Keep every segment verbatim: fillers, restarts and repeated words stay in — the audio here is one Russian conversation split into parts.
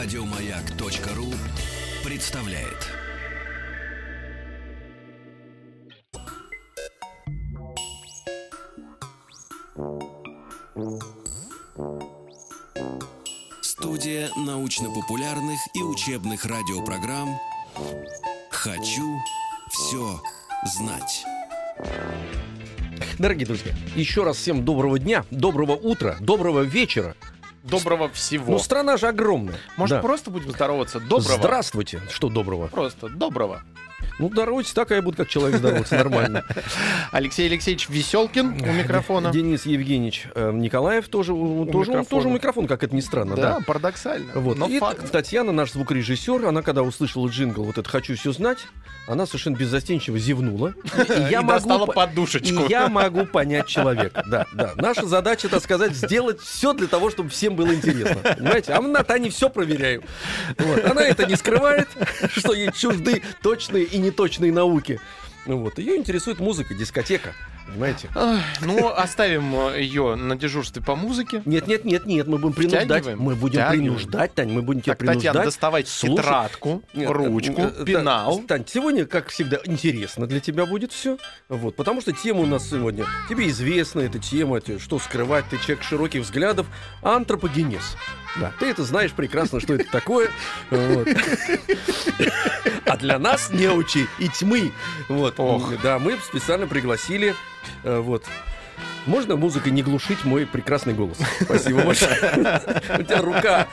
Радиомаяк.ру представляет. Студия научно-популярных и учебных радиопрограмм «Хочу все знать». Дорогие друзья, еще раз всем доброго дня, доброго утра, доброго вечера. Доброго всего. Ну, страна же огромная. Может, да. Просто будем здороваться? Доброго. Здравствуйте. Что доброго? Просто доброго. Ну, здоровайтесь, так я буду как человек здороваться, нормально. Алексей Алексеевич Веселкин у микрофона. Денис Евгеньевич Николаев тоже у микрофона, как это ни странно. Да, парадоксально, но факт. Татьяна, наш звукорежиссер, она когда услышала джингл, вот это «Хочу все знать», она совершенно беззастенчиво зевнула. И достала подушечку. Я могу понять человека, да, да. Наша задача, так сказать, сделать все для того, чтобы всем было интересно, понимаете? А мы на Тане все проверяем. Она это не скрывает, что ей чужды точные и неточные науки. Вот. Ее интересует музыка, дискотека. Понимаете? Ах, ну, оставим ее на дежурстве по музыке. Нет, нет, нет, нет, мы будем принуждать. Мы будем Тягиваем. принуждать, Тань, мы будем тебя так, принуждать. Татьяна, доставайте слушать. Тетрадку, нет, ручку, да, пенал. Тань, сегодня, как всегда, интересно для тебя будет все. Вот, потому что тема у нас сегодня, тебе известна эта тема, что скрывать, ты человек широких взглядов, антропогенез. Да, ты это знаешь прекрасно, что это такое. А для нас, неучей и тьмы, да, мы специально пригласили. Вот. Можно музыкой не глушить мой прекрасный голос? Спасибо большое. У тебя рука...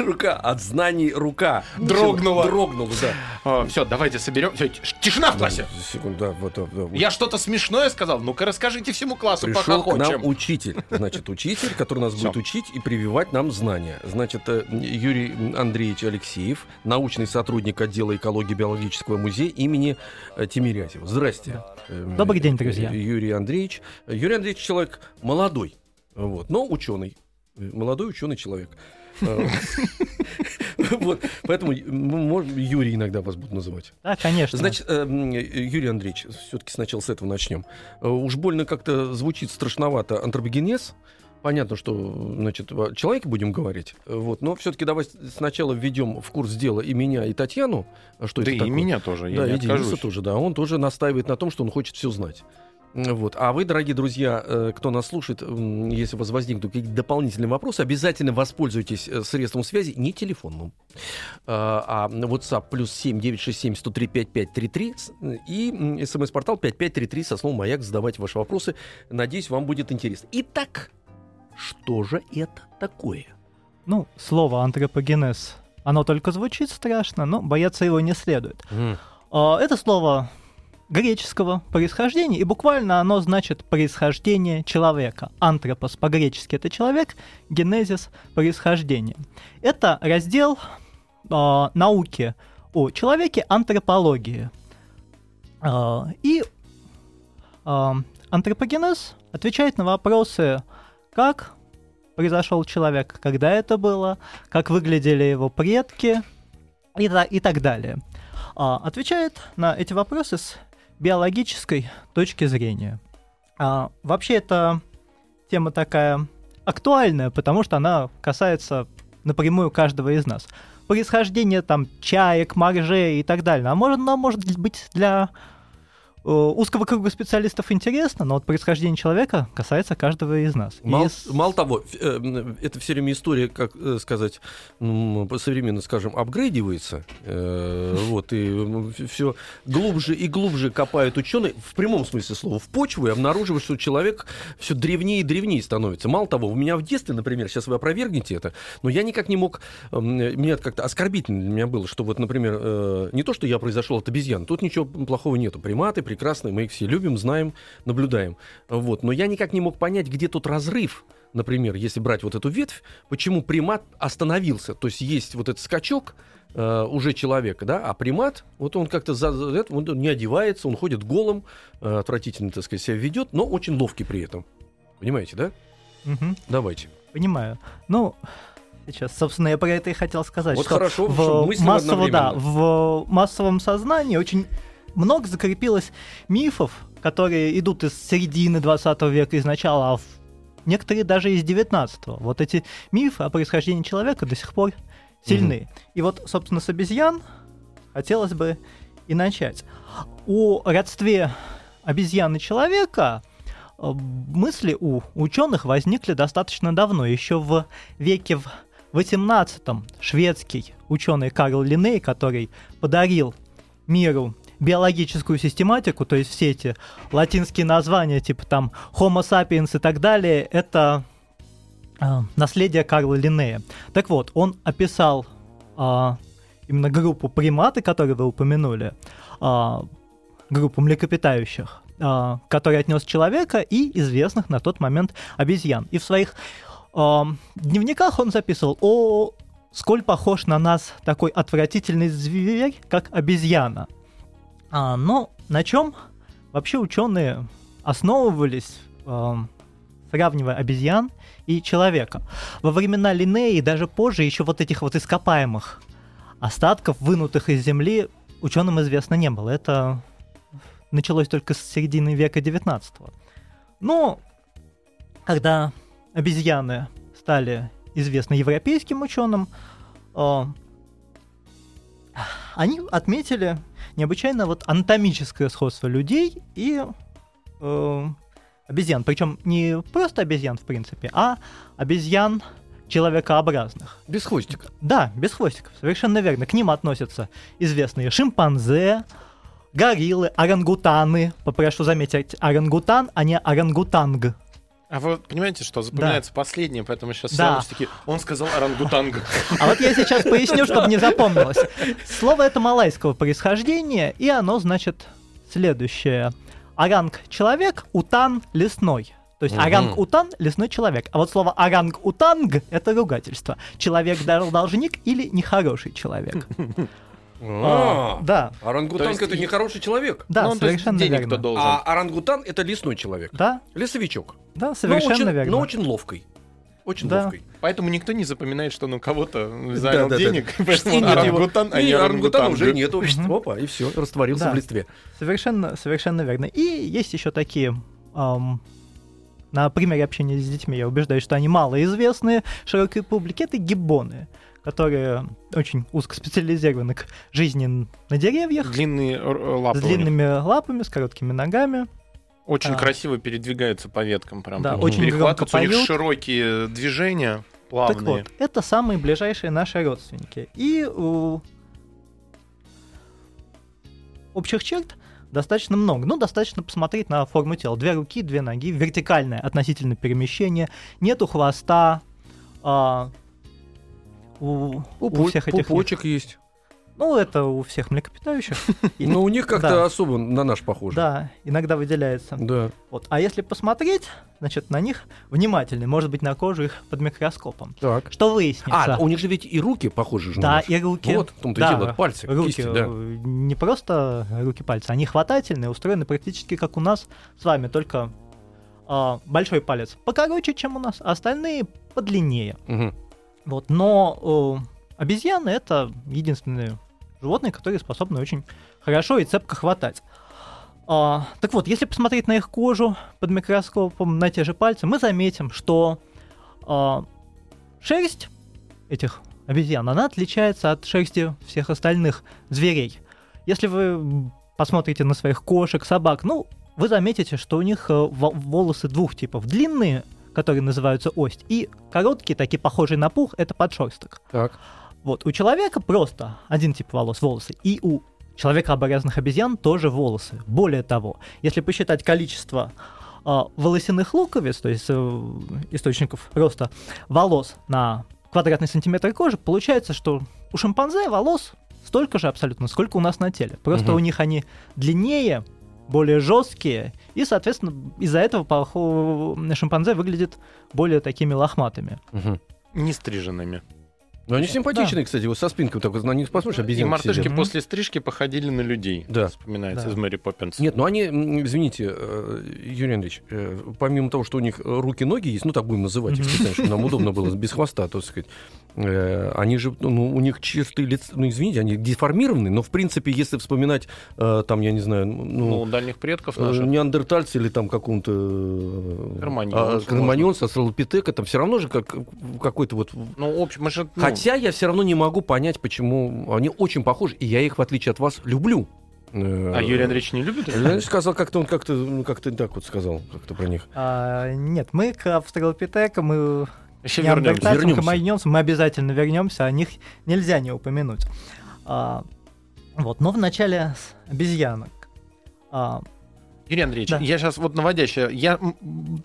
Рука от знаний, рука дрогнула. Дрогнула, да. Все, давайте соберем. Тишина в классе. Секунду, я что-то смешное сказал. Ну-ка, расскажите всему классу, пока хочем. Пришел к нам учитель. Значит, учитель, который нас будет учить и прививать нам знания. Значит, Юрий Андреевич Алексеев, научный сотрудник отдела экологии биологического музея имени Тимирязева. Здрасте. Добрый день, друзья. Юрий Андреевич. Юрий Андреевич человек молодой, вот, но ученый. Молодой ученый человек. Вот, поэтому Юрий иногда вас будут называть. Да, конечно. Значит, Юрий Андреевич, все-таки сначала с этого начнем. Уж больно как-то звучит страшновато антропогенез. Понятно, что, значит, о человеке будем говорить, вот, но все-таки давай сначала введем в курс дела и меня, и Татьяну. Что да это и такое? Меня тоже, я да, не и откажусь. Дениса тоже, да, он тоже настаивает на том, что он хочет все знать. Вот. А вы, дорогие друзья, кто нас слушает, если у вас возникнут какие-то дополнительные вопросы, обязательно воспользуйтесь средством связи, не телефонным, а WhatsApp плюс семь девятьсот шестьдесят семь сто три пятьдесят пять тридцать три и смс-портал пятьдесят пять тридцать три со словом «Маяк» задавать ваши вопросы. Надеюсь, вам будет интересно. Итак, что же это такое? Ну, слово «антропогенез», оно только звучит страшно, но бояться его не следует. Mm. Это слово... греческого происхождения, и буквально оно значит происхождение человека. Антропос по-гречески это человек, генезис происхождение. Это раздел э, науки о человеке, антропологии. Э, и э, антропогенез отвечает на вопросы, как произошел человек, когда это было, как выглядели его предки и, и так далее. Э, отвечает на эти вопросы с биологической точки зрения. А, вообще, эта тема такая актуальная, потому что она касается напрямую каждого из нас. Происхождение там чаек, моржей и так далее. А может, оно может быть для э, узкого круга специалистов интересно, но вот происхождение человека касается каждого из нас. Мало из... мал того, э, это все время история, как э, сказать, ну, современно, скажем, апгрейдивается. Э, вот, и все глубже и глубже копают ученые, в прямом смысле слова, в почву, и обнаруживают, что человек все древнее и древнее становится. Мало того, у меня в детстве, например, сейчас вы опровергнете это, но я никак не мог, э, меня как-то оскорбительно для меня было, что вот, например, э, не то, что я произошел от обезьян, тут ничего плохого нету. Приматы прекрасные, мы их все любим, знаем, наблюдаем. Вот. Но я никак не мог понять, где тот разрыв. Например, если брать вот эту ветвь, почему примат остановился? То есть есть вот этот скачок э, уже человека, да, а примат, вот он как-то за, за, он не одевается, он ходит голым, э, отвратительно, так сказать, себя ведет, но очень ловкий при этом. Понимаете, да? Угу. Давайте. Понимаю. Ну, сейчас, собственно, я про это и хотел сказать. Вот что хорошо, в, мысли массово, да, в массовом сознании очень много закрепилось мифов, которые идут из середины двадцатого века, из начала, а в некоторые даже из девятнадцатого. Вот эти мифы о происхождении человека до сих пор сильны. Mm-hmm. И вот, собственно, с обезьян хотелось бы и начать. О родстве обезьян и человека мысли у ученых возникли достаточно давно. Еще в веке в восемнадцатом шведский ученый Карл Линней, который подарил миру биологическую систематику, то есть все эти латинские названия, типа там Homo sapiens и так далее, это э, наследие Карла Линнея. Так вот, он описал э, именно группу приматы, которую вы упомянули, э, группу млекопитающих, э, который отнес человека и известных на тот момент обезьян. И в своих э, дневниках он записывал: «О, сколь похож на нас такой отвратительный зверь, как обезьяна». А, но на чем вообще ученые основывались, э, сравнивая обезьян и человека? Во времена Линнея и даже позже еще вот этих вот ископаемых остатков, вынутых из земли, ученым известно не было. Это началось только с середины века девятнадцатого. Но когда обезьяны стали известны европейским ученым, э, они отметили необычайно вот анатомическое сходство людей и э, обезьян. Причем не просто обезьян, в принципе, а обезьян человекообразных. Без хвостиков. Да, без хвостиков, совершенно верно. К ним относятся известные шимпанзе, гориллы, орангутаны. Попрошу заметить, орангутан, а не орангутанг. А вы понимаете, что запоминается да. последнее, поэтому сейчас да. все такие, он сказал орангутанг. А вот я сейчас поясню, чтобы не запомнилось. Слово это малайского происхождения, и оно значит следующее. Оранг-человек, утан — лесной. То есть оранг-утан — лесной человек. А вот слово оранг-утанг — это ругательство. Человек-должник или нехороший человек. А, да. Орангутан это нехороший человек. Да, но он, совершенно то есть, денег-то верно. Должен. А орангутан это лесной человек. Да. Лесовичок. Да, совершенно но очень, верно. Но очень ловкий. Очень да. ловкий. Поэтому никто не запоминает, что он у кого-то занял да, да, денег. Да. Поэтому и орангутан, его, а не орангутан. Орангутан уже нету. Опа, и все, растворился да. в листве. Совершенно, совершенно верно. И есть еще такие... Эм... На примере общения с детьми я убеждаюсь, что они малоизвестные широкой публике. Это гиббоны, которые очень узкоспециализированы к жизни на деревьях. Длинные лапы. С длинными лапами, с короткими ногами. Очень а, красиво передвигаются по веткам. Прям. Да, очень громко поют. У них широкие движения, плавные. Так вот, это самые ближайшие наши родственники. И у общих черт достаточно много. Ну, достаточно посмотреть на форму тела. Две руки, две ноги, вертикальное относительно перемещение, нету хвоста, а, у, у, у всех этих... Пупочек есть. Ну, это у всех млекопитающих. Но у них как-то особо на наш похоже. Да, иногда выделяется. Да. А если посмотреть, значит, на них внимательно, может быть, на кожу их под микроскопом. Что выяснится? А, у них же ведь и руки похожи же. Да, и руки. Вот, в том-то и дело, пальцы, кисти, да. Не просто руки-пальцы, они хватательные, устроены практически как у нас с вами, только большой палец покороче, чем у нас, а остальные подлиннее. Вот, но... Обезьяны — это единственные животные, которые способны очень хорошо и цепко хватать. А, так вот, если посмотреть на их кожу под микроскопом, на те же пальцы, мы заметим, что а, шерсть этих обезьян, она отличается от шерсти всех остальных зверей. Если вы посмотрите на своих кошек, собак, ну, вы заметите, что у них волосы двух типов. Длинные, которые называются ость, и короткие, такие похожие на пух, это подшерсток. Так. Вот, у человека просто один тип волос, волосы, и у человекообразных обезьян тоже волосы. Более того, если посчитать количество э, волосяных луковиц, то есть э, источников роста волос на квадратный сантиметр кожи, получается, что у шимпанзе волос столько же абсолютно, сколько у нас на теле. Просто угу. у них они длиннее, более жесткие, и, соответственно, из-за этого похо... шимпанзе выглядят более такими лохматыми. Угу. Нестриженными. Ну, они симпатичные, да. кстати, вот со спинкой так вот на них посмотришь, обезьянки. И мартышки mm-hmm. после стрижки походили на людей, да. вспоминается да. из Мэри Поппинс. Нет, ну они, извините, Юрий Андреевич, помимо того, что у них руки-ноги есть, ну так будем называть их, mm-hmm. чтобы нам удобно было без хвоста, так сказать, они же, ну у них черты лица, ну извините, они деформированы, но в принципе, если вспоминать, там, я не знаю, ну... Ну, дальних предков наших. Неандертальцы или там каком-то... Кроманьонс. Кроманьонс, австралопитека, там все равно же как, какой-то вот... Ну, общем, мы же, ну... Хотя я все равно не могу понять, почему они очень похожи, и я их, в отличие от вас, люблю. А Юрий Андреевич не любит? Юрий Андреевич сказал, как-то он как-то, как-то так вот сказал, как-то про них. А, нет, мы к австралопитекам, мы к неандертальцам, кроманьонцам, мы обязательно вернемся, о них нельзя не упомянуть. А, вот, но вначале обезьянок. А, Юрий Андреевич, да. Я сейчас вот наводящая. Я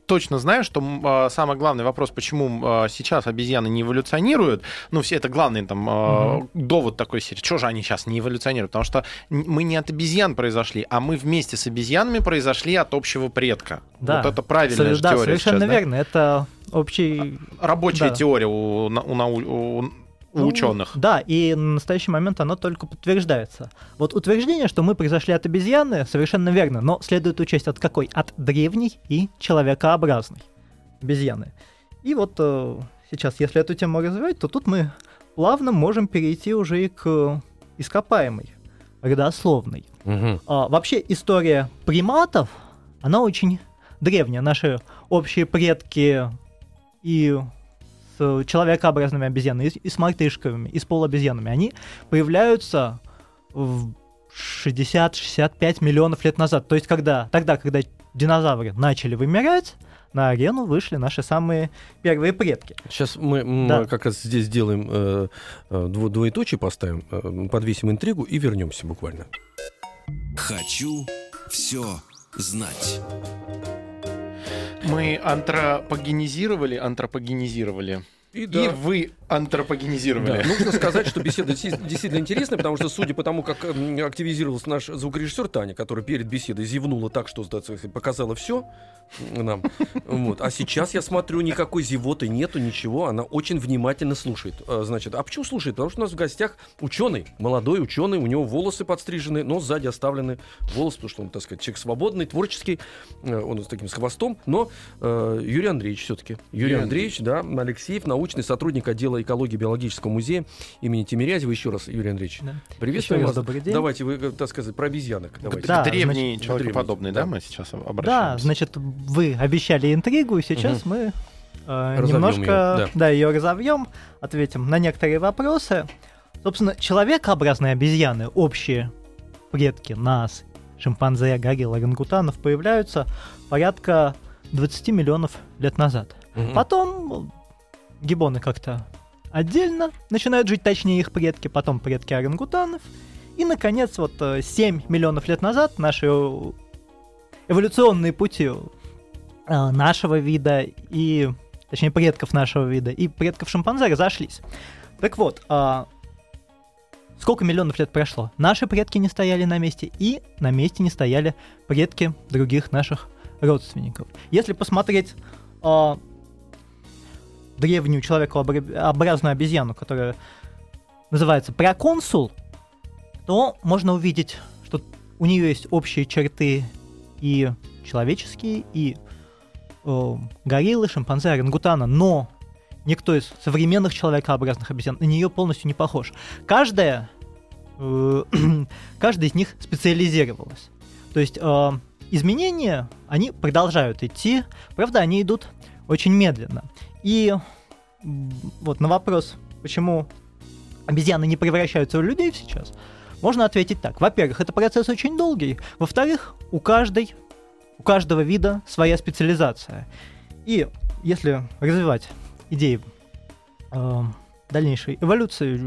точно знаю, что э, самый главный вопрос, почему э, сейчас обезьяны не эволюционируют, ну, все это главный там э, mm-hmm. довод такой серии, что же они сейчас не эволюционируют, потому что мы не от обезьян произошли, а мы вместе с обезьянами произошли от общего предка. Да. Вот это правильная Со- да, теория совершенно сейчас, верно, да? Это общий... Рабочая да. теория у, у, у, у ну, ученых. Да, и на настоящий момент оно только подтверждается. Вот утверждение, что мы произошли от обезьяны, совершенно верно, но следует учесть от какой? От древней и человекообразной обезьяны. И вот э, сейчас, если эту тему развивать, то тут мы плавно можем перейти уже и к ископаемой, родословной. Угу. А, вообще история приматов, она очень древняя. Наши общие предки и... с человекообразными обезьянами, и с мартышками, и с полуобезьянами, они появляются в шестьдесят-шестьдесят пять миллионов лет назад. То есть когда, тогда, когда динозавры начали вымирать, на арену вышли наши самые первые предки. Сейчас мы да. как раз здесь сделаем э, дво- двоеточие, поставим, э, подвесим интригу и вернемся буквально. Хочу все знать. Мы антропогенизировали, антропогенизировали. И, да. И вы антропогенизировали. Да, нужно сказать, что беседа действительно интересная, потому что, судя по тому, как активизировался наш звукорежиссер Таня, которая перед беседой зевнула так, что показала все нам. Вот. А сейчас я смотрю, никакой зевоты нету, ничего. Она очень внимательно слушает. Значит, а почему слушает? Потому что у нас в гостях ученый, молодой ученый, у него волосы подстрижены, но сзади оставлены волосы, потому что он, так сказать, человек свободный, творческий, он с таким с хвостом. Но э, Юрий Андреевич все-таки. Юрий Андреевич, да, Алексеев, научный сотрудник отдела экологии Биологического музея имени Тимирязева. Еще раз, Юрий Андреевич, да. приветствую вас. Добрый день. Давайте, вы, так сказать, про обезьянок. Давайте. Да, древний, значит, человекоподобный, да, да, мы сейчас обращаемся? Да, значит, вы обещали интригу, и сейчас угу. мы э, немножко ее, да. Да, ее разовьем, ответим на некоторые вопросы. Собственно, человекообразные обезьяны, общие предки нас, шимпанзе, горилл, орангутанов, появляются порядка двадцать миллионов лет назад. Угу. Потом... гиббоны как-то отдельно начинают жить, точнее их предки, потом предки орангутанов. И, наконец, вот семь миллионов лет назад наши эволюционные пути нашего вида и, точнее, предков нашего вида и предков шимпанзе разошлись. Так вот, сколько миллионов лет прошло? Наши предки не стояли на месте, и на месте не стояли предки других наших родственников. Если посмотреть... древнюю человекообразную обезьяну, которая называется проконсул, то можно увидеть, что у нее есть общие черты и человеческие, и э, гориллы, шимпанзе, орангутана, но никто из современных человекообразных обезьян на нее полностью не похож. Каждая, э, каждая из них специализировалась. То есть э, изменения, они продолжают идти, правда, они идут очень медленно. И вот на вопрос, почему обезьяны не превращаются в людей сейчас, можно ответить так. Во-первых, это процесс очень долгий. Во-вторых, у каждой, у каждого вида своя специализация. И если развивать идеи э, дальнейшей эволюции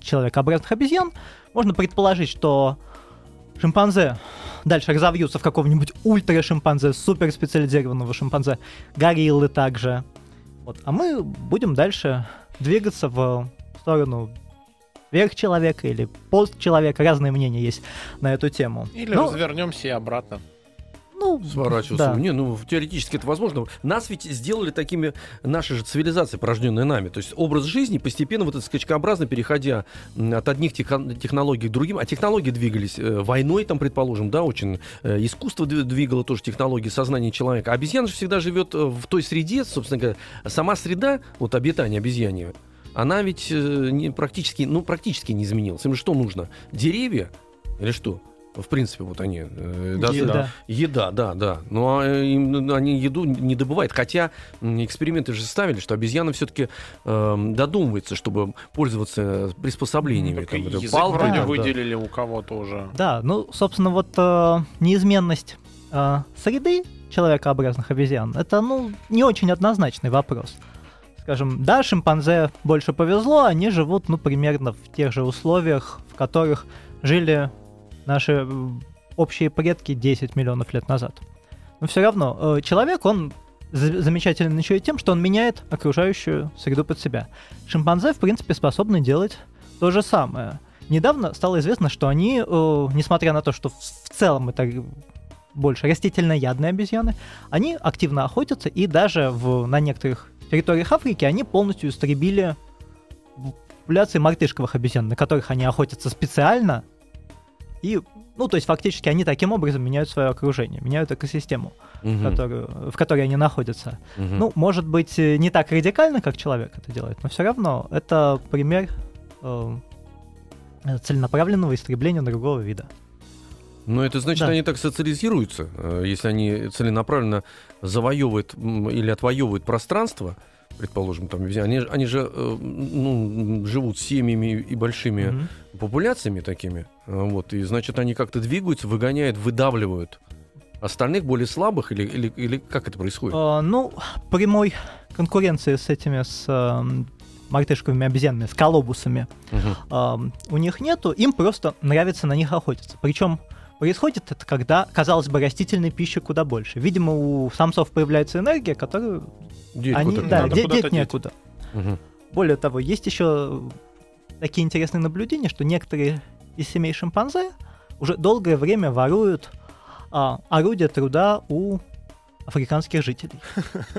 человекообразных обезьян, можно предположить, что шимпанзе дальше разовьются в какого-нибудь ультра-шимпанзе, суперспециализированного шимпанзе, гориллы также. Вот. А мы будем дальше двигаться в сторону сверхчеловека или постчеловека. Разные мнения есть на эту тему. Или ну, развернемся и обратно. Ну, сворачиваться. Да. Не, ну, теоретически это возможно. Нас ведь сделали такими, наша же цивилизация, порожденная нами. То есть образ жизни постепенно, вот этот скачкообразно, переходя от одних тех- технологий к другим. А технологии двигались войной, там, предположим, да, очень. Искусство двигало тоже технологии, сознание человека. А обезьян же всегда живет в той среде, собственно говоря. Сама среда, вот обитание обезьяньего, она ведь не, практически, ну, практически не изменилась. Им что нужно? Деревья или что? В принципе, вот они. Э, да, еда. Да, еда, да, да. Но э, они еду не добывают. Хотя эксперименты же ставили, что обезьяна все-таки э, додумывается, чтобы пользоваться приспособлениями. Там, язык палка, вроде да, выделили да. у кого-то уже. Да, ну, собственно, вот э, неизменность э, среды человекообразных обезьян — это, ну, не очень однозначный вопрос. Скажем, да, шимпанзе больше повезло, они живут, ну, примерно в тех же условиях, в которых жили наши общие предки десять миллионов лет назад. Но все равно человек, он замечателен еще и тем, что он меняет окружающую среду под себя. Шимпанзе, в принципе, способны делать то же самое. Недавно стало известно, что они, несмотря на то, что в целом это больше растительноядные обезьяны, они активно охотятся, и даже в, на некоторых территориях Африки они полностью истребили популяции мартышковых обезьян, на которых они охотятся специально. И, ну, то есть фактически они таким образом меняют свое окружение, меняют экосистему, угу. которую, в которой они находятся. Угу. Ну, может быть, не так радикально, как человек это делает, но все равно это пример э, целенаправленного истребления другого вида. Но это значит, да. они так социализируются, если они целенаправленно завоевывают или отвоевывают пространство, предположим, там они, они же ну, живут семьями и большими mm-hmm. популяциями такими, вот, и значит, они как-то двигаются, выгоняют, выдавливают остальных, более слабых, или, или, или как это происходит? Uh, ну, прямой конкуренции с этими, с uh, мартышковыми обезьянами, с колобусами uh-huh. uh, у них нету, им просто нравится на них охотиться, причем происходит это, когда, казалось бы, растительной пищи куда больше. Видимо, у самцов появляется энергия, которую деть они... Да, де- деть некуда. Угу. Более того, есть еще такие интересные наблюдения, что некоторые из семей шимпанзе уже долгое время воруют а, орудия труда у африканских жителей.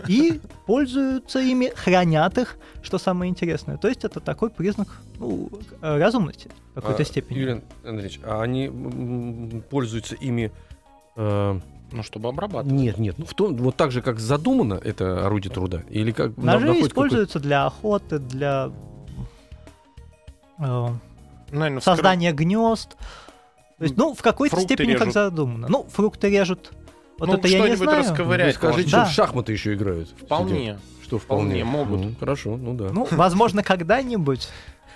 И пользуются ими, хранят их, что самое интересное. То есть это такой признак, ну, разумности в какой-то а, степени. Юрий Андреевич, а они пользуются ими... Э... Ну, чтобы обрабатывать. Нет, нет. Ну, в том, вот так же, как задумано это орудие труда? Или как, ножи на, используются какой-то... для охоты, для э... Наверное, создания вскры... гнезд. То есть, ну, в какой-то фрукты степени режут. Как задумано. Ну, фрукты режут. Вот ну, это я не знаю. Расковырять. Скажите, что да. в шахматы еще играют. Вполне. Что вполне. Вполне могут. Ну, хорошо, ну да. Ну, возможно, когда-нибудь,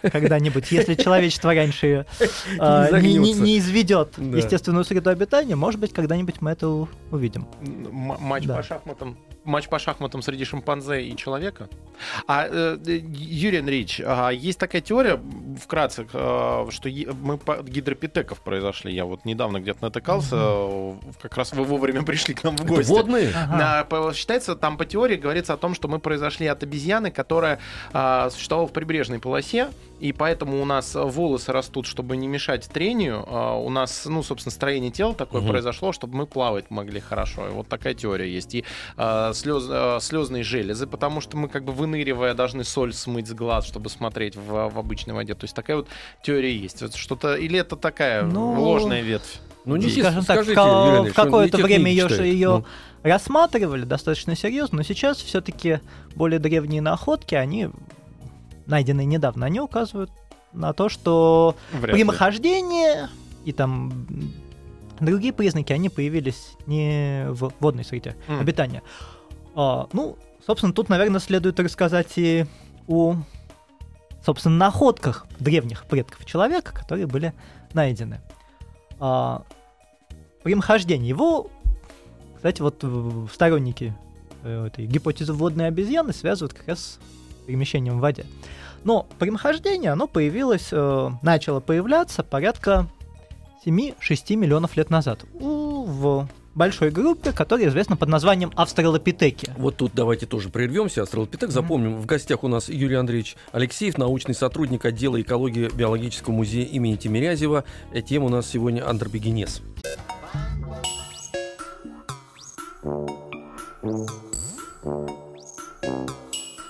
когда-нибудь, если человечество раньше не изведет естественную среду обитания, может быть, когда-нибудь мы это увидим. Матч по шахматам. Матч по шахматам среди шимпанзе и человека. А, э, Юрий Андреевич, а есть такая теория, вкратце, э, что е- мы по- гидропитеков произошли. Я вот недавно где-то натыкался, mm-hmm. как раз вы вовремя пришли к нам в гости. Это водные? Ага. А, по, считается, там по теории говорится о том, что мы произошли от обезьяны, которая э, существовала в прибрежной полосе, и поэтому у нас волосы растут, чтобы не мешать трению. А у нас, ну, собственно, строение тела такое mm-hmm. произошло, чтобы мы плавать могли хорошо. И вот такая теория есть. И э, Слез, э, слезные железы, потому что мы, как бы выныривая, должны соль смыть с глаз, чтобы смотреть в, в обычной воде. То есть такая вот теория есть. Вот что-то, или это такая ну, ложная ветвь? Ну, не скажем так, скажите, в, в, в какое-то время ее, ее ну. рассматривали достаточно серьезно, но сейчас все-таки более древние находки, они найденные недавно, они указывают на то, что вряд прямохождение ли. И там другие признаки, они появились не в водной среде mm. обитания. Uh, ну, собственно, тут, наверное, следует рассказать и о, собственно, находках древних предков человека, которые были найдены. Uh, прямохождение. Его, кстати, вот сторонники э, этой гипотезы водной обезьяны связывают как раз с перемещением в воде. Но прямохождение, оно появилось, э, начало появляться порядка семь-шесть миллионов лет назад. У, в... большой группе, которая известна под названием австралопитеки. Вот тут давайте тоже прервемся. Австралопитек, запомним, mm-hmm. в гостях у нас Юрий Андреевич Алексеев, научный сотрудник отдела экологии биологического музея имени Тимирязева. Тема у нас сегодня антропогенез.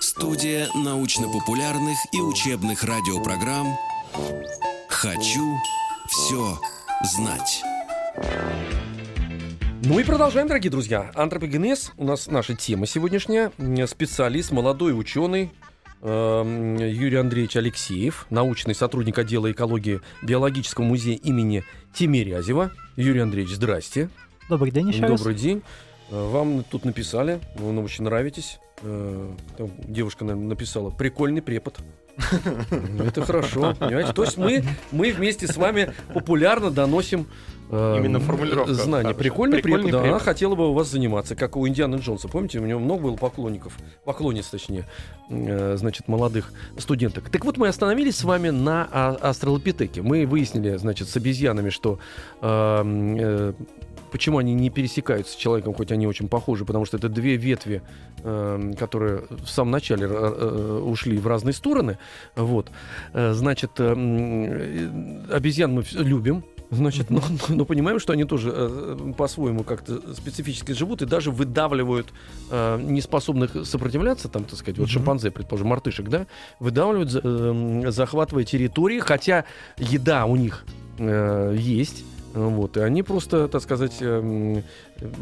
Студия научно-популярных и учебных радиопрограмм «Хочу все знать». Ну и продолжаем, дорогие друзья. Антропогенез у нас наша тема сегодняшняя. Специалист, молодой ученый, Юрий Андреевич Алексеев, научный сотрудник отдела экологии биологического музея имени Тимирязева. Юрий Андреевич, здрасте. Добрый день еще раз. Добрый день. Вам тут написали, вы нам очень нравитесь. Там девушка нам написала: прикольный препод. Это хорошо, понимаете? То есть мы, мы вместе с вами популярно доносим именно формулировку знания. Прикольный препод, да, она хотела бы у вас заниматься, как у Индианы Джонса. Помните, у него много было поклонников, поклонниц, точнее, значит, молодых студенток. Так вот, мы остановились с вами на австралопитеке. Мы выяснили, значит, с обезьянами, что... Почему они не пересекаются с человеком, хоть они очень похожи, потому что это две ветви, э, которые в самом начале э, ушли в разные стороны. Вот. Значит, э, э, обезьян мы любим, значит, но, но понимаем, что они тоже э, по-своему как-то специфически живут и даже выдавливают э, неспособных сопротивляться, там, так сказать, вот mm-hmm. шимпанзе, предположим, мартышек, да, выдавливают, э, захватывая территории, хотя еда у них э, есть. Вот, и они просто, так сказать,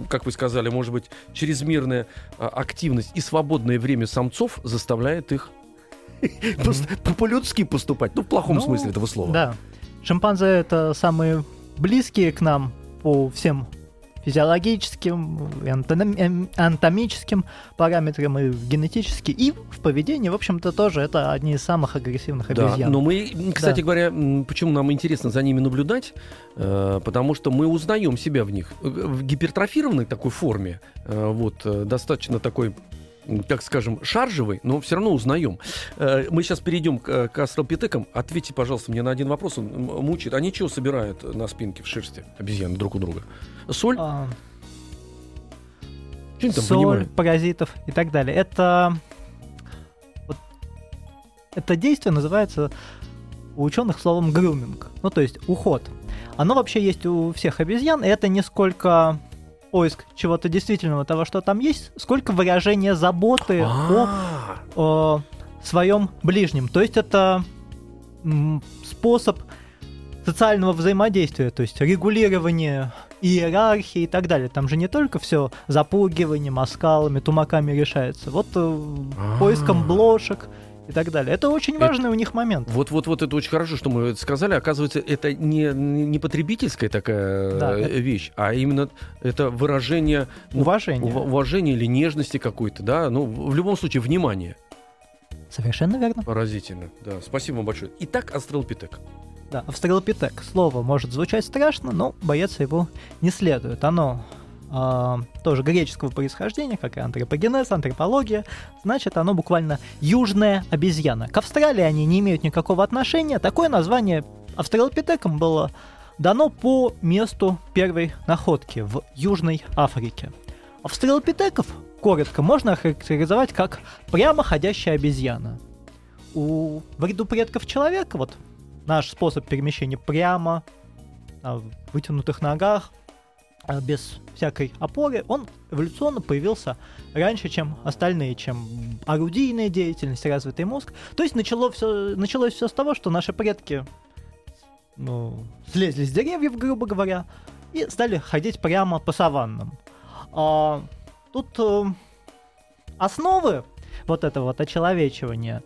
как вы сказали, может быть, чрезмерная активность и свободное время самцов заставляет их mm-hmm. по-людски поступать. Ну, в плохом ну, смысле этого слова. Да. Шимпанзе — это самые близкие к нам по всем физиологическим, анатомическим параметрам и генетически, и в поведении, в общем-то, тоже это одни из самых агрессивных обезьян. Да, но мы, кстати да. говоря, почему нам интересно за ними наблюдать, потому что мы узнаем себя в них. В гипертрофированной такой форме, вот, достаточно такой, так скажем, шаржевый, но все равно узнаем. Мы сейчас перейдем к австралопитекам. Ответьте, пожалуйста, мне на один вопрос. Он мучает. Они чего собирают на спинке в шерсти обезьяны друг у друга? Соль? А... Что они там соль, понимают? Паразитов и так далее. Это... Вот... Это действие называется у ученых словом груминг. Ну, то есть уход. Оно вообще есть у всех обезьян, и это не сколько... поиск чего-то действительного, того, что там есть, сколько выражения заботы о, о своем ближнем. То есть это м, способ социального взаимодействия, то есть регулирование иерархии и так далее. Там же не только все запугиванием, оскалами, тумаками решается. Вот А-а-а. поиском блошек и так далее. Это очень важный это, у них момент. Вот-вот-вот, это очень хорошо, что мы это сказали. Оказывается, это не, не потребительская такая да, вещь, это... а именно это выражение... Уважения. Ну, уважения или нежности какой-то, да? Ну, в любом случае, внимание. Совершенно верно. Поразительно, да. Спасибо вам большое. Итак, австралопитек. Да, австралопитек. Слово может звучать страшно, но бояться его не следует. Оно... тоже греческого происхождения, как и антропогенез, антропология, значит, оно буквально южная обезьяна. К Австралии они не имеют никакого отношения. Такое название австралопитекам было дано по месту первой находки в Южной Африке. Австралопитеков, коротко, можно охарактеризовать как прямоходящая обезьяна. У в ряду предков человека, вот наш способ перемещения прямо, на вытянутых ногах, без всякой опоры, он эволюционно появился раньше, чем остальные, чем орудийная деятельность, развитый мозг. То есть начало все, началось все с того, что наши предки ну, слезли с деревьев, грубо говоря, и стали ходить прямо по саваннам. А, тут а, основы вот этого вот очеловечивания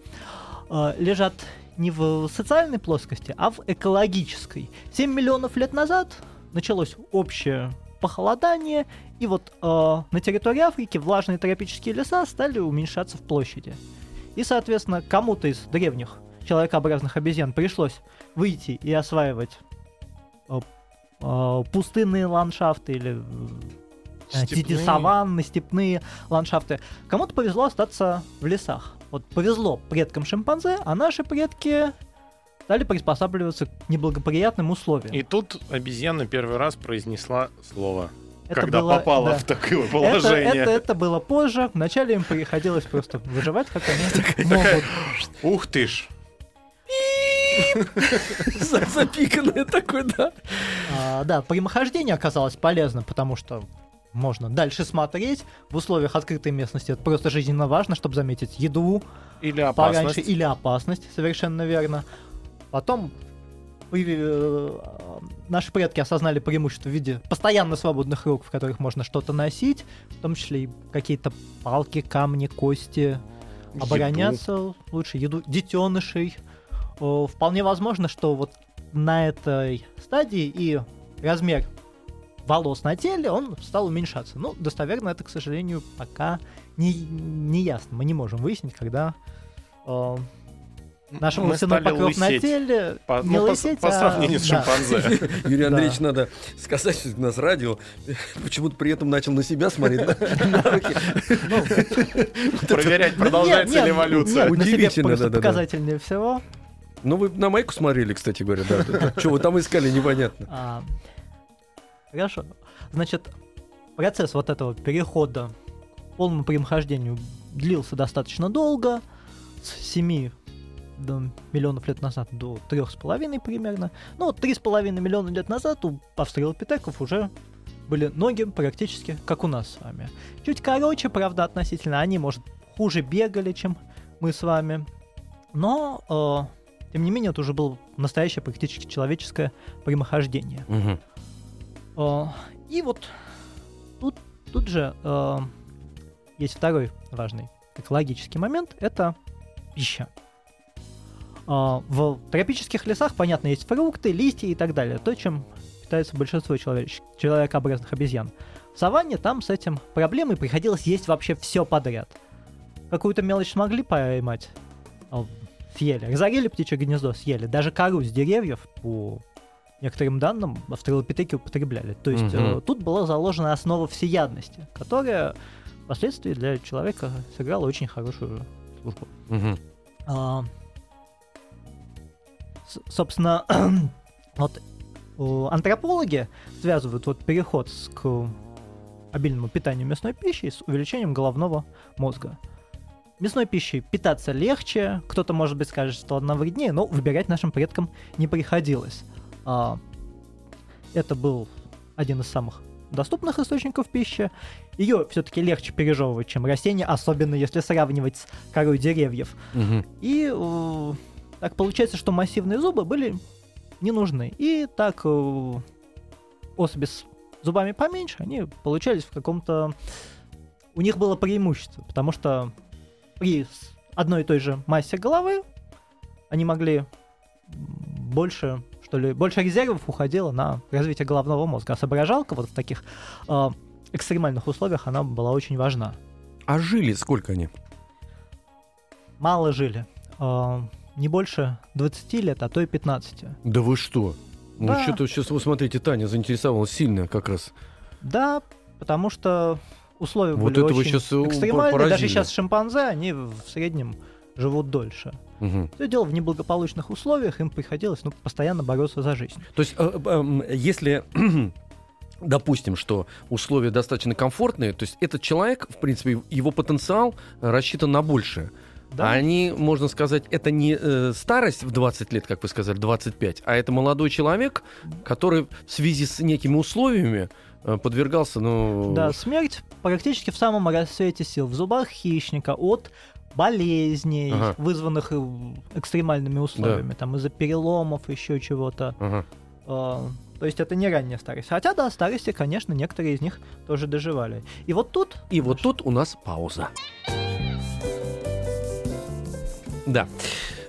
а, лежат не в социальной плоскости, а в экологической. семь миллионов лет назад началось общее похолодание, и вот э, на территории Африки влажные тропические леса стали уменьшаться в площади. И, соответственно, кому-то из древних человекообразных обезьян пришлось выйти и осваивать э, э, пустынные ландшафты или э, степные. саванны, степные ландшафты. Кому-то повезло остаться в лесах. Вот повезло предкам шимпанзе, а наши предки... стали приспосабливаться к неблагоприятным условиям. И тут обезьяна первый раз произнесла слово, это когда было, попала да. в такое положение. Это, это, это было позже. Вначале им приходилось просто выживать, как они могут. Ух ты ж! Запиканное такое, да. Да, прямохождение оказалось полезно, потому что можно дальше смотреть. В условиях открытой местности это просто жизненно важно, чтобы заметить еду или опасность. Или опасность, совершенно верно. Потом наши предки осознали преимущество в виде постоянно свободных рук, в которых можно что-то носить, в том числе и какие-то палки, камни, кости, обороняться еду. лучше, еду детенышей. Вполне возможно, что вот на этой стадии и размер волос на теле, он стал уменьшаться. Ну, достоверно это, к сожалению, пока не, не ясно. Мы не можем выяснить, когда э, наш волосяной покров лысеть. на теле по, не ну, лысеть, по, а... по сравнению с шимпанзе. Юрий Андреевич, надо сказать, что у нас радио почему-то при этом начал на себя смотреть, на руки. Проверять, продолжается ли эволюция. Удивительно, да, да. Показательнее всего. Ну, вы на майку смотрели, кстати говоря, да. Что вы там искали, непонятно. Хорошо. Значит, процесс вот этого перехода к полному прямохождению длился достаточно долго, с семи миллионов лет назад до трёх с половиной примерно. Ну, три с половиной миллиона лет назад у австралопитеков уже были ноги практически как у нас с вами. Чуть короче, правда, относительно. Они, может, хуже бегали, чем мы с вами. Но, э, тем не менее, это уже было настоящее практически человеческое прямохождение. Угу. И вот тут, тут же э, есть второй важный экологический момент, это пища. Э, в тропических лесах, понятно, есть фрукты, листья и так далее, то, чем питается большинство человеч- человекообразных обезьян. В саванне там с этим проблемой, приходилось есть вообще все подряд. Какую-то мелочь смогли поймать, э, съели, разорили птичье гнездо, съели, даже кору с деревьев по... некоторым данным, австралопитеки употребляли. То есть угу. э, тут была заложена основа всеядности, которая впоследствии для человека сыграла очень хорошую службу. Угу. А, с- собственно, вот э, антропологи связывают вот переход с, к обильному питанию мясной пищей с увеличением головного мозга. Мясной пищей питаться легче, кто-то, может быть, скажет, что она вреднее, но выбирать нашим предкам не приходилось. Это был один из самых доступных источников пищи. Ее все-таки легче пережевывать, чем растения, особенно если сравнивать с корой деревьев. Угу. И э, так получается, что массивные зубы были не нужны. И так э, особи с зубами поменьше, они получались в каком-то... У них было преимущество, потому что при одной и той же массе головы они могли больше... что ли, больше резервов уходило на развитие головного мозга. А соображалка вот в таких э, экстремальных условиях, она была очень важна. А жили сколько они? Мало жили. Э, не больше двадцати лет, а то и пятнадцати. Да вы что? Да. Ну что-то сейчас, вы смотрите, Таня заинтересовалась сильно как раз. Да, потому что условия вот были очень экстремальные. Поразили. Даже сейчас шимпанзе, они в среднем живут дольше. Угу. Все дело в неблагополучных условиях, им приходилось ну, постоянно бороться за жизнь. То есть, если, допустим, что условия достаточно комфортные, то есть этот человек, в принципе, его потенциал рассчитан на большее. Да. А они, можно сказать, это не э, старость в двадцать лет, как вы сказали, двадцать пять, а это молодой человек, который в связи с некими условиями э, подвергался... Ну... Да, смерть практически в самом расцвете сил, в зубах хищника от... болезней, ага. вызванных экстремальными условиями, да. там из-за переломов, еще чего-то. Ага. Э, то есть это не ранняя старость. Хотя до старости, конечно, некоторые из них тоже доживали. И вот тут... И вот тут у нас пауза. Да.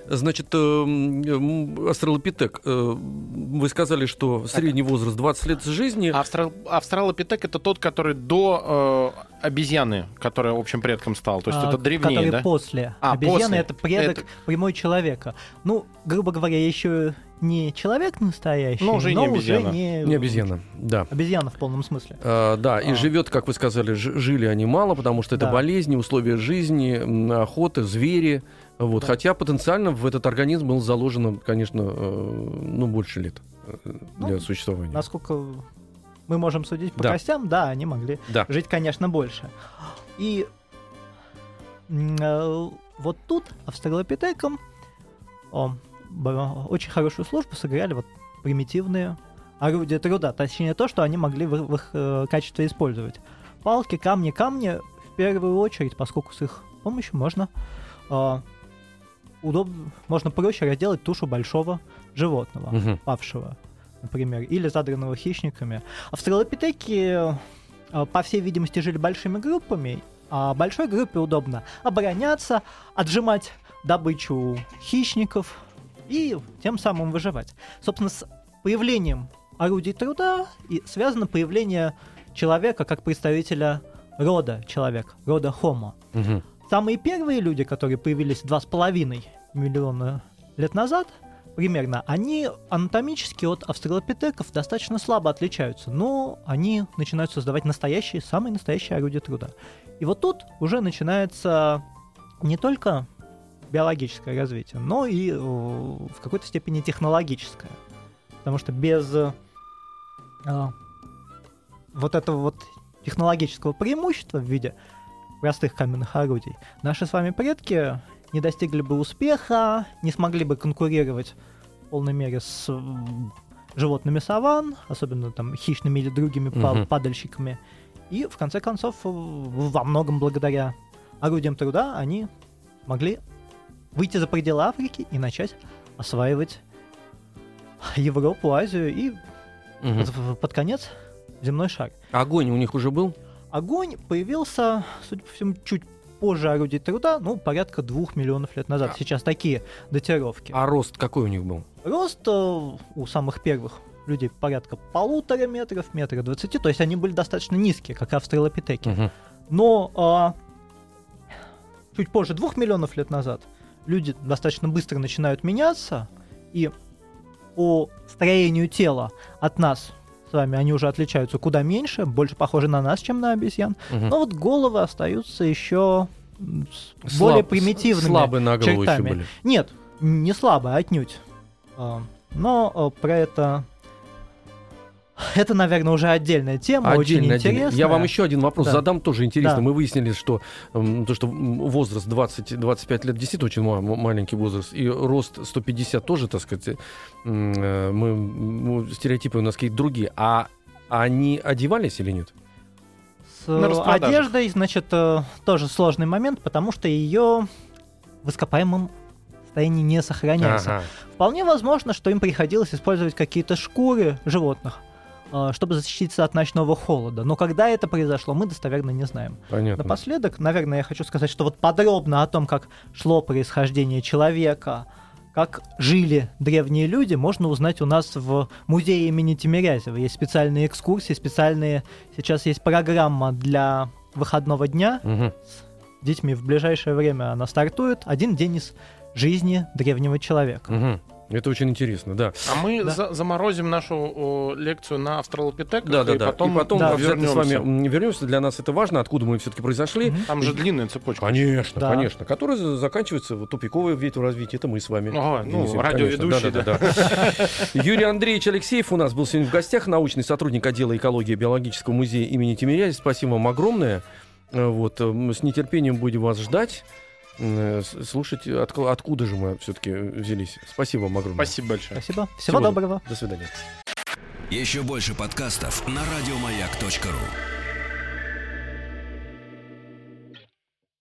Значит, э, австралопитек, э, вы сказали, что средний возраст двадцать лет жизни. Австрал... Австралопитек — это тот, который до э, обезьяны, которая общим предком стал. То есть а, это древнее, который да? после. А, обезьяны после. — это предок это... прямой человека. Ну, грубо говоря, еще не человек настоящий, но уже, но не, обезьяна. уже не... не обезьяна. Да. Обезьяна в полном смысле. А, да, а. И живет, как вы сказали, ж- жили они мало, потому что это да. болезни, условия жизни, охота, звери. Вот, да. Хотя потенциально в этот организм было заложено, конечно, э, ну, больше лет ну, для существования. Насколько мы можем судить по да. костям, да, они могли да. жить, конечно, больше. И э, вот тут австралопитекам о, очень хорошую службу сыграли вот примитивные орудия труда, точнее то, что они могли в, в их э, качестве использовать. Палки, камни, камни в первую очередь, поскольку с их помощью можно... Э, удобно, можно проще разделать тушу большого животного, угу. павшего, например, или задранного хищниками. Австралопитеки, по всей видимости, жили большими группами, а большой группе удобно обороняться, отжимать добычу хищников и тем самым выживать. Собственно, с появлением орудий труда и связано появление человека как представителя рода человек, рода Homo. Угу. Самые первые люди, которые появились два с половиной миллиона лет назад, примерно, они анатомически от австралопитеков достаточно слабо отличаются, но они начинают создавать настоящие, самые настоящие орудия труда. И вот тут уже начинается не только биологическое развитие, но и в какой-то степени технологическое. Потому что без э, вот этого вот технологического преимущества в виде простых каменных орудий наши с вами предки не достигли бы успеха, не смогли бы конкурировать в полной мере с животными саван, особенно там хищными или другими угу. падальщиками. И в конце концов, во многом благодаря орудиям труда они могли выйти за пределы Африки и начать осваивать Европу, Азию и угу. под конец земной шар. Огонь у них уже был? Огонь появился, судя по всему, чуть позже орудий труда, ну, порядка двух миллионов лет назад. А. Сейчас такие датировки. А рост какой у них был? Рост э, у самых первых людей порядка полутора метров, метра двадцати, то есть они были достаточно низкие, как австралопитеки. Угу. Но э, чуть позже двух миллионов лет назад люди достаточно быстро начинают меняться, и по строению тела от нас с вами они уже отличаются куда меньше, больше похожи на нас, чем на обезьян. Угу. Но вот головы остаются еще Слаб, более примитивными слабые на голову чертами. Еще были. Нет, не слабые, отнюдь. Но про это... Это, наверное, уже отдельная тема, отдельно, очень интересная. Отдельно. Я вам еще один вопрос да. задам, тоже интересно. Да. Мы выяснили, что, то, что возраст двадцать-двадцать пять лет действительно очень маленький возраст, и рост сто пятьдесят тоже, так сказать, мы, мы, стереотипы у нас какие-то другие. А они одевались или нет? С одеждой, значит, тоже сложный момент, потому что ее в ископаемом состоянии не сохраняется. Ага. Вполне возможно, что им приходилось использовать какие-то шкуры животных, чтобы защититься от ночного холода. Но когда это произошло, мы достоверно не знаем. Понятно. Напоследок, наверное, я хочу сказать, что вот подробно о том, как шло происхождение человека, как жили древние люди, можно узнать у нас в музее имени Тимирязева. Есть специальные экскурсии, специальные... Сейчас есть программа для выходного дня угу. с детьми. В ближайшее время она стартует. Один день из жизни древнего человека. Угу. Это очень интересно, да. А мы да. За- заморозим нашу о, лекцию на австралопитеках, да, да, и, да. Потом... и потом да, вернемся. С вами вернемся. Для нас это важно, откуда мы все-таки произошли. Mm-hmm. Там же длинная цепочка. Конечно, да. конечно. Которая заканчивается вот, тупиковой ветвью развития. Это мы с вами. Ага, ну, Денис, радиоведущий. Да, да, да. Юрий Андреевич Алексеев у нас был сегодня в гостях, научный сотрудник отдела экологии биологического музея имени Тимирязева. Спасибо вам огромное. Вот, с нетерпением будем вас ждать. Слушать, от, откуда же мы все-таки взялись. Спасибо вам огромное. Спасибо большое. Спасибо. Всего, Всего доброго. До свидания. Еще больше подкастов на радиомаяк точка ру.